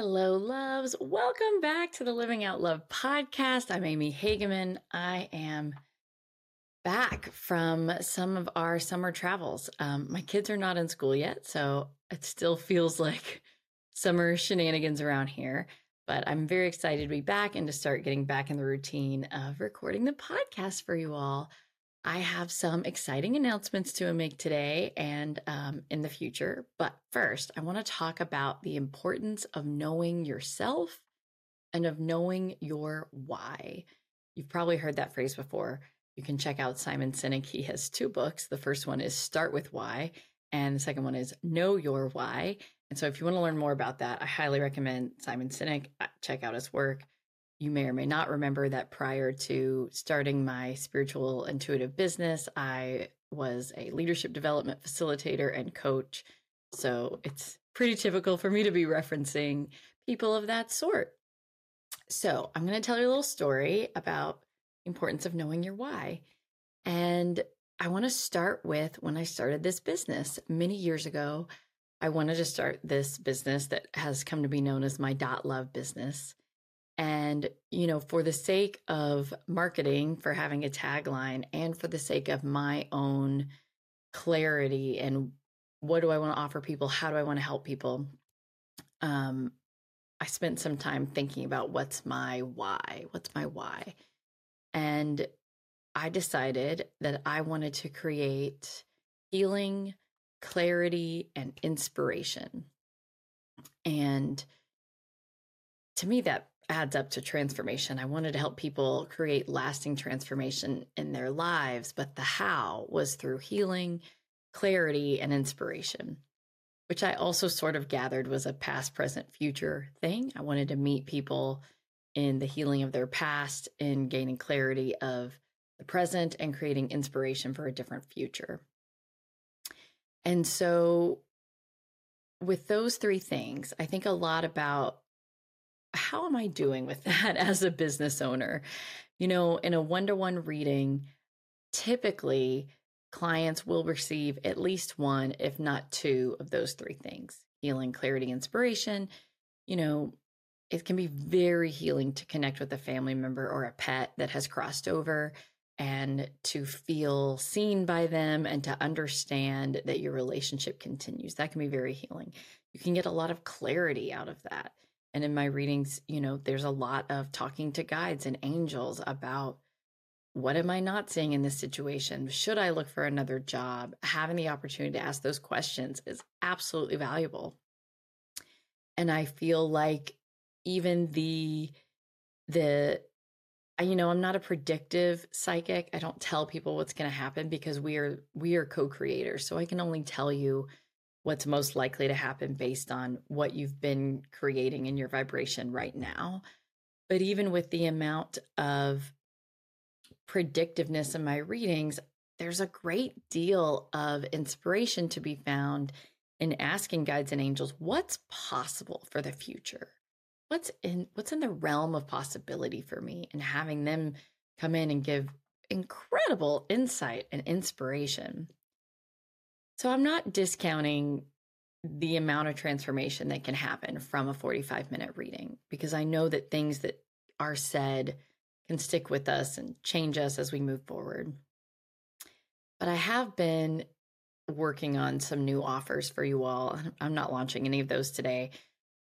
Hello, loves. Welcome back to the Living Out Love podcast. I'm Amy Hageman. I am back from some of our summer travels. My kids are not in school yet, so it still feels like summer shenanigans around here. But I'm very excited to be back and to start getting back in the routine of recording the podcast for you all. I have some exciting announcements to make today and in the future. But first, I want to talk about the importance of knowing yourself and of knowing your why. You've probably heard that phrase before. You can check out Simon Sinek. He has two books. The first one is Start With Why, and the second one is Know Your Why. And so if you want to learn more about that, I highly recommend Simon Sinek. Check out his work. You may or may not remember that prior to starting my spiritual intuitive business, I was a leadership development facilitator and coach. So it's pretty typical for me to be referencing people of that sort. So I'm going to tell you a little story about the importance of knowing your why. And I want to start with when I started this business many years ago. I wanted to start this business that has come to be known as my .love business. And, you know, for the sake of marketing, for having a tagline, and for the sake of my own clarity and what do I want to offer people? How do I want to help people? I spent some time thinking about what's my why? And I decided that I wanted to create healing, clarity, and inspiration. And to me, that adds up to transformation. I wanted to help people create lasting transformation in their lives, but the how was through healing, clarity, and inspiration, which I also sort of gathered was a past, present, future thing. I wanted to meet people in the healing of their past, in gaining clarity of the present, and creating inspiration for a different future. And so with those three things, I think a lot about how am I doing with that as a business owner? You know, in a one-to-one reading, typically clients will receive at least one, if not two, of those three things: healing, clarity, inspiration. You know, it can be very healing to connect with a family member or a pet that has crossed over and to feel seen by them and to understand that your relationship continues. That can be very healing. You can get a lot of clarity out of that. And in my readings, you know, there's a lot of talking to guides and angels about what am I not seeing in this situation? Should I look for another job? Having the opportunity to ask those questions is absolutely valuable. And I feel like even you know, I'm not a predictive psychic. I don't tell people what's going to happen because we are co-creators. So I can only tell you what's most likely to happen based on what you've been creating in your vibration right now. But even with the amount of predictiveness in my readings, there's a great deal of inspiration to be found in asking guides and angels, what's possible for the future? What's in the realm of possibility for me? And having them come in and give incredible insight and inspiration. So I'm not discounting the amount of transformation that can happen from a 45-minute reading, because I know that things that are said can stick with us and change us as we move forward. But I have been working on some new offers for you all. I'm not launching any of those today,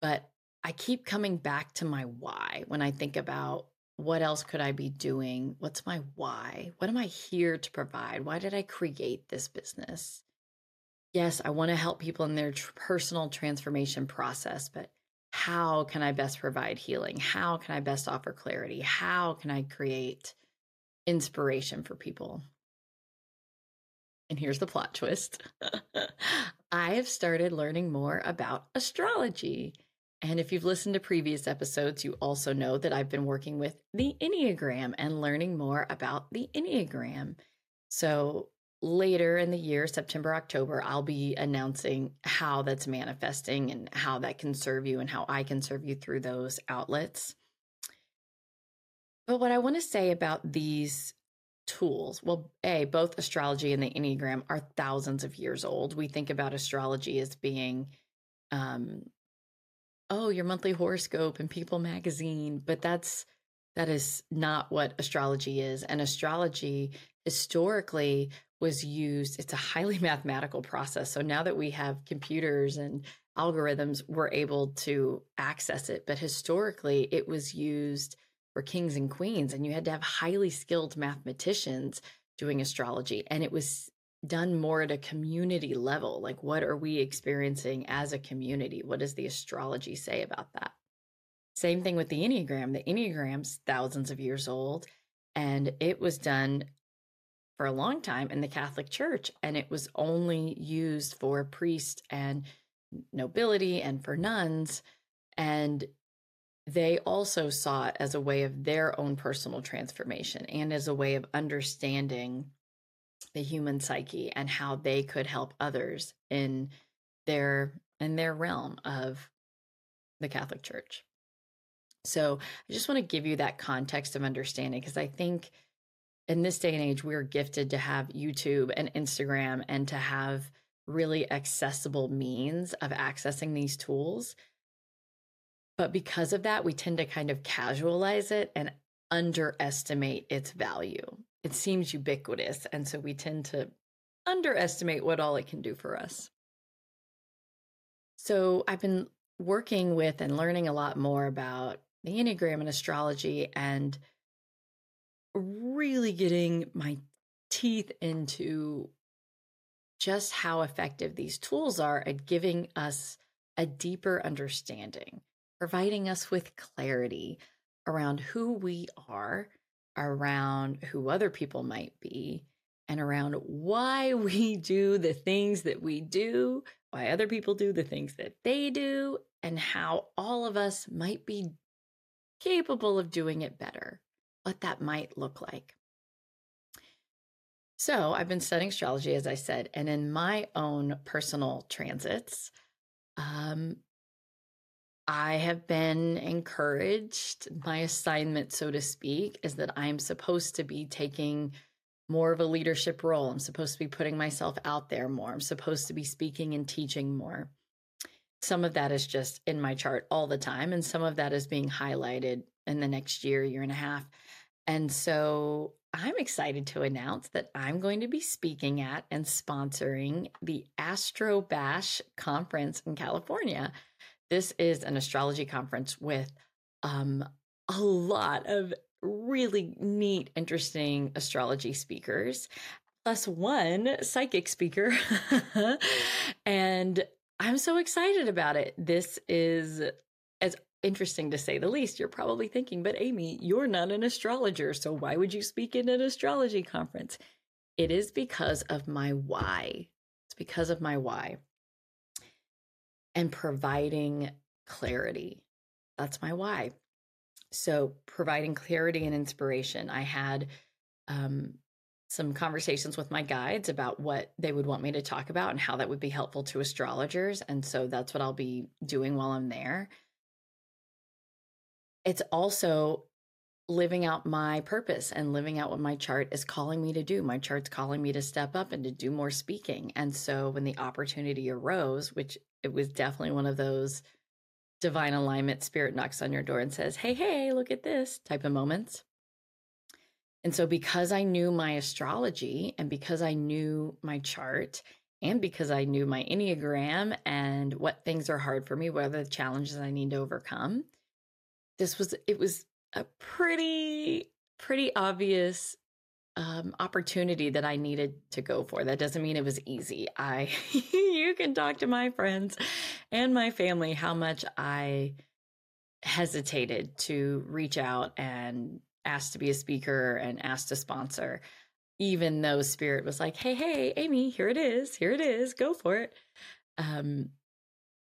but I keep coming back to my why when I think about what else could I be doing? What's my why? What am I here to provide? Why did I create this business? Yes, I want to help people in their personal transformation process, but how can I best provide healing? How can I best offer clarity? How can I create inspiration for people? And here's the plot twist. I have started learning more about astrology. And if you've listened to previous episodes, you also know that I've been working with the Enneagram and learning more about the Enneagram. So later in the year, September, October, I'll be announcing how that's manifesting and how that can serve you and how I can serve you through those outlets. But what I want to say about these tools, well, both astrology and the Enneagram are thousands of years old. We think about astrology as being oh, your monthly horoscope and People magazine, but that is not what astrology is. And astrology historically was used, it's a highly mathematical process. So now that we have computers and algorithms, we're able to access it. But historically, it was used for kings and queens, and you had to have highly skilled mathematicians doing astrology. And it was done more at a community level. Like, what are we experiencing as a community? What does the astrology say about that? Same thing with the Enneagram. The Enneagram's thousands of years old, and it was done for a long time in the Catholic Church, and it was only used for priests and nobility and for nuns, and they also saw it as a way of their own personal transformation and as a way of understanding the human psyche and how they could help others in their realm of the Catholic Church. So I just want to give you that context of understanding, because I think in this day and age, we're gifted to have YouTube and Instagram and to have really accessible means of accessing these tools. But because of that, we tend to kind of casualize it and underestimate its value. It seems ubiquitous, and so we tend to underestimate what all it can do for us. So I've been working with and learning a lot more about the Enneagram and astrology, and really getting my teeth into just how effective these tools are at giving us a deeper understanding, providing us with clarity around who we are, around who other people might be, and around why we do the things that we do, why other people do the things that they do, and how all of us might be capable of doing it better, what that might look like. So I've been studying astrology, as I said, and in my own personal transits, I have been encouraged. My assignment, so to speak, is that I'm supposed to be taking more of a leadership role. I'm supposed to be putting myself out there more. I'm supposed to be speaking and teaching more. Some of that is just in my chart all the time, and some of that is being highlighted in the next year, year and a half. And so I'm excited to announce that I'm going to be speaking at and sponsoring the Astro Bash conference in California. This is an astrology conference with a lot of really neat, interesting astrology speakers, plus one psychic speaker. And I'm so excited about it. This is as interesting to say the least. You're probably thinking, but Amy, you're not an astrologer, so why would you speak in an astrology conference? It is because of my why. It's because of my why and providing clarity. That's my why. So providing clarity and inspiration. I had some conversations with my guides about what they would want me to talk about and how that would be helpful to astrologers. And so that's what I'll be doing while I'm there. It's also living out my purpose and living out what my chart is calling me to do. My chart's calling me to step up and to do more speaking. And so when the opportunity arose, which it was definitely one of those divine alignment, spirit knocks on your door and says, hey, hey, look at this type of moments. And so because I knew my astrology and because I knew my chart and because I knew my Enneagram and what things are hard for me, what are the challenges I need to overcome, it was a pretty obvious opportunity that I needed to go for. That doesn't mean it was easy. You can talk to my friends and my family how much I hesitated to reach out and ask to be a speaker and ask to sponsor, even though Spirit was like, hey, hey, Amy, here it is, go for it.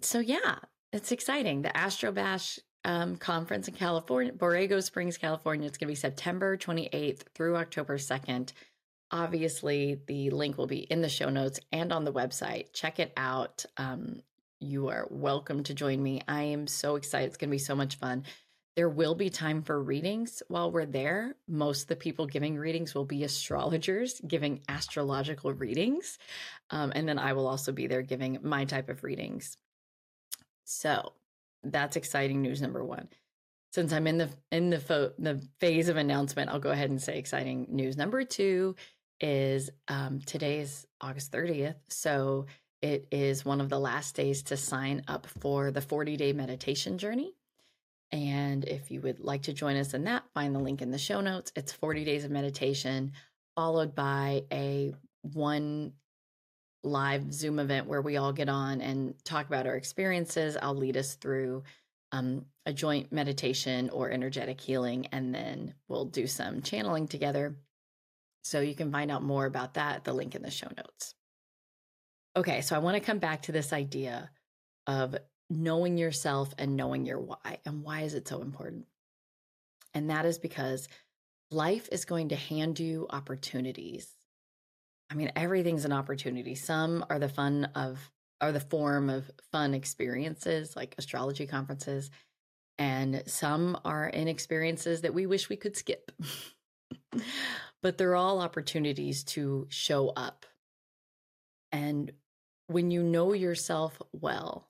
So yeah, it's exciting. The Astro Bash conference in California, Borrego Springs, California. It's going to be September 28th through October 2nd. Obviously, the link will be in the show notes and on the website. Check it out. You are welcome to join me. I am so excited. It's going to be so much fun. There will be time for readings while we're there. Most of the people giving readings will be astrologers giving astrological readings. And then I will also be there giving my type of readings. So That's exciting news number one. Since I'm in the phase of announcement, I'll go ahead and say exciting news number two is today is August 30th. So it is one of the last days to sign up for the 40-day meditation journey. And if you would like to join us in that, find the link in the show notes. It's 40 days of meditation, followed by a one live Zoom event where we all get on and talk about our experiences. I'll lead us through a joint meditation or energetic healing, and then we'll do some channeling together. So you can find out more about that at the link in the show notes. Okay, so I want to come back to this idea of knowing yourself and knowing your why. And why is it so important? And that is because life is going to hand you opportunities. I mean, everything's an opportunity. Some are the form of fun experiences like astrology conferences, and some are in experiences that we wish we could skip. But they're all opportunities to show up. And when you know yourself well,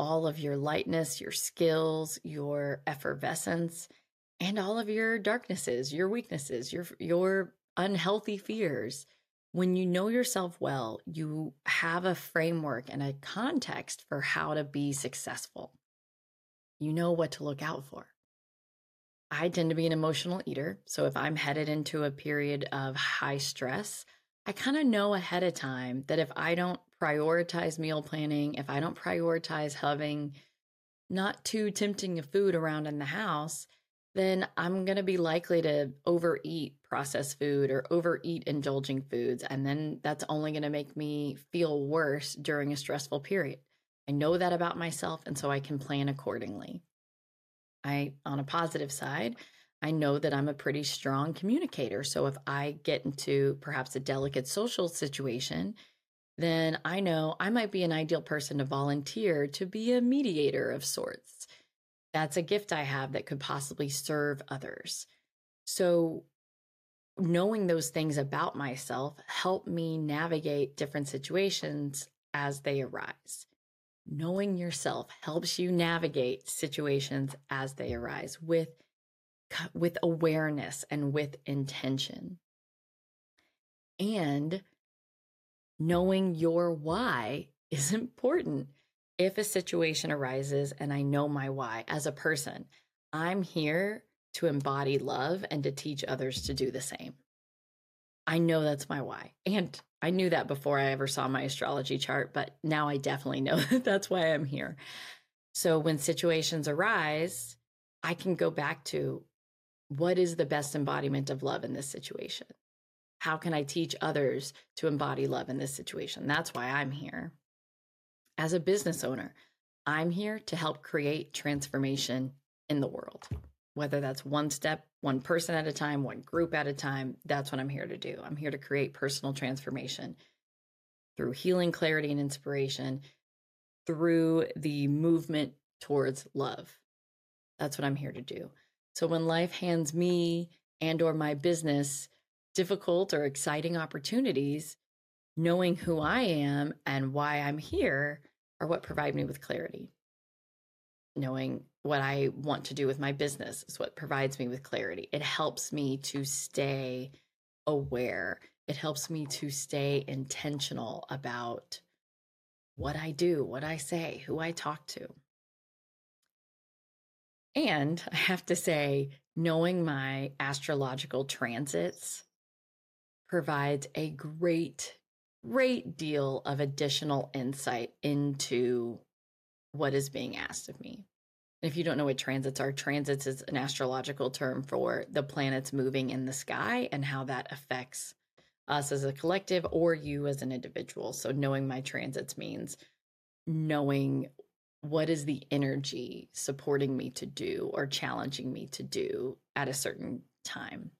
all of your lightness, your skills, your effervescence, and all of your darknesses, your weaknesses, your unhealthy fears. When you know yourself well, you have a framework and a context for how to be successful. You know what to look out for. I tend to be an emotional eater. So if I'm headed into a period of high stress, I kind of know ahead of time that if I don't prioritize meal planning, if I don't prioritize having not too tempting of food around in the house, then I'm going to be likely to overeat processed food or overeat indulging foods. And then that's only going to make me feel worse during a stressful period. I know that about myself, and so I can plan accordingly. On a positive side, I know that I'm a pretty strong communicator. So if I get into perhaps a delicate social situation, then I know I might be an ideal person to volunteer to be a mediator of sorts. That's a gift I have that could possibly serve others. So knowing those things about myself help me navigate different situations as they arise. Knowing yourself helps you navigate situations as they arise with awareness and with intention. And knowing your why is important. If a situation arises and I know my why as a person, I'm here to embody love and to teach others to do the same. I know that's my why. And I knew that before I ever saw my astrology chart, but now I definitely know that that's why I'm here. So when situations arise, I can go back to what is the best embodiment of love in this situation? How can I teach others to embody love in this situation? That's why I'm here. As a business owner, I'm here to help create transformation in the world. Whether that's one step, one person at a time, one group at a time, that's what I'm here to do. I'm here to create personal transformation through healing, clarity, and inspiration, through the movement towards love. That's what I'm here to do. So when life hands me and or my business difficult or exciting opportunities, knowing who I am and why I'm here are what provide me with clarity. Knowing what I want to do with my business is what provides me with clarity. It helps me to stay aware. It helps me to stay intentional about what I do, what I say, who I talk to. And I have to say, knowing my astrological transits provides a great deal of additional insight into what is being asked of me. And if you don't know what transits are, transits is an astrological term for the planets moving in the sky and how that affects us as a collective or you as an individual. So knowing my transits means knowing what is the energy supporting me to do or challenging me to do at a certain time.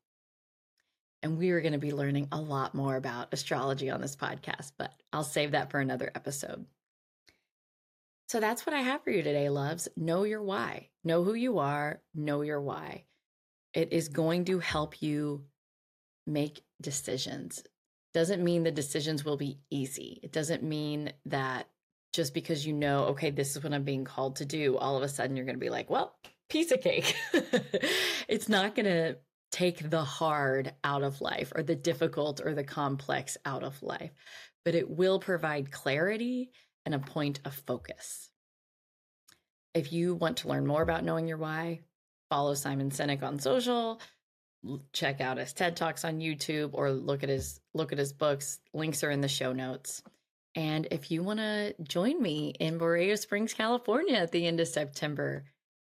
And we are going to be learning a lot more about astrology on this podcast, but I'll save that for another episode. So that's what I have for you today, loves. Know your why. Know who you are. Know your why. It is going to help you make decisions. Doesn't mean the decisions will be easy. It doesn't mean that just because you know, okay, this is what I'm being called to do, all of a sudden you're going to be like, well, piece of cake. It's not going to take the hard out of life or the difficult or the complex out of life, but it will provide clarity and a point of focus. If you want to learn more about knowing your why, follow Simon Sinek on social, check out his TED Talks on YouTube, or look at his books. Links are in the show notes. And if you want to join me in Borrego Springs, California at the end of September,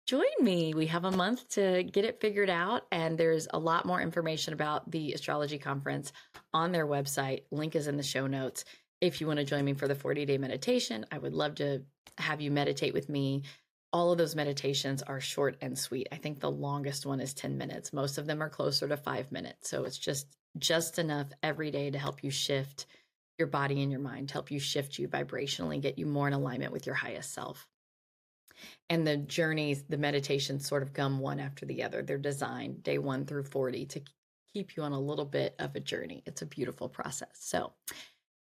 join me. We have a month to get it figured out. And there's a lot more information about the astrology conference on their website. Link is in the show notes. If you want to join me for the 40-day meditation, I would love to have you meditate with me. All of those meditations are short and sweet. I think the longest one is 10 minutes. Most of them are closer to 5 minutes. So it's just enough every day to help you shift your body and your mind, help you shift you vibrationally, get you more in alignment with your highest self. And the journeys, the meditations sort of come one after the other. They're designed day 1 through 40 to keep you on a little bit of a journey. It's a beautiful process. So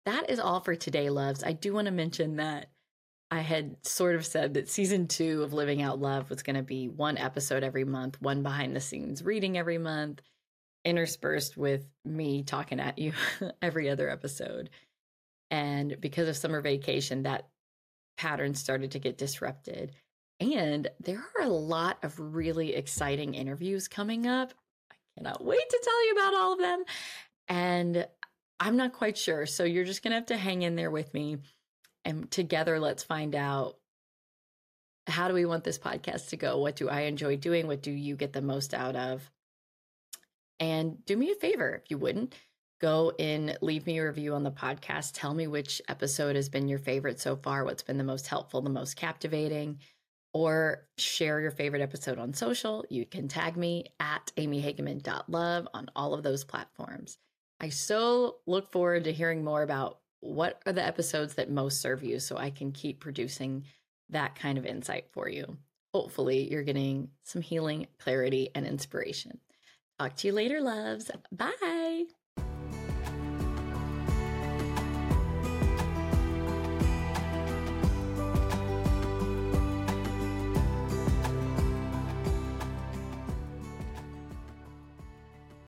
that is all for today, loves. I do want to mention that I had sort of said that season 2 of Living Out Love was going to be one episode every month, one behind the scenes reading every month, interspersed with me talking at you every other episode. And because of summer vacation, that pattern started to get disrupted. And there are a lot of really exciting interviews coming up. I cannot wait to tell you about all of them. And I'm not quite sure. So you're just going to have to hang in there with me. And together, let's find out, how do we want this podcast to go? What do I enjoy doing? What do you get the most out of? And do me a favor, if you wouldn't, go and leave me a review on the podcast. Tell me which episode has been your favorite so far, what's been the most helpful, the most captivating, or share your favorite episode on social. You can tag me at amyhageman.love on all of those platforms. I so look forward to hearing more about what are the episodes that most serve you so I can keep producing that kind of insight for you. Hopefully you're getting some healing, clarity, and inspiration. Talk to you later, loves. Bye.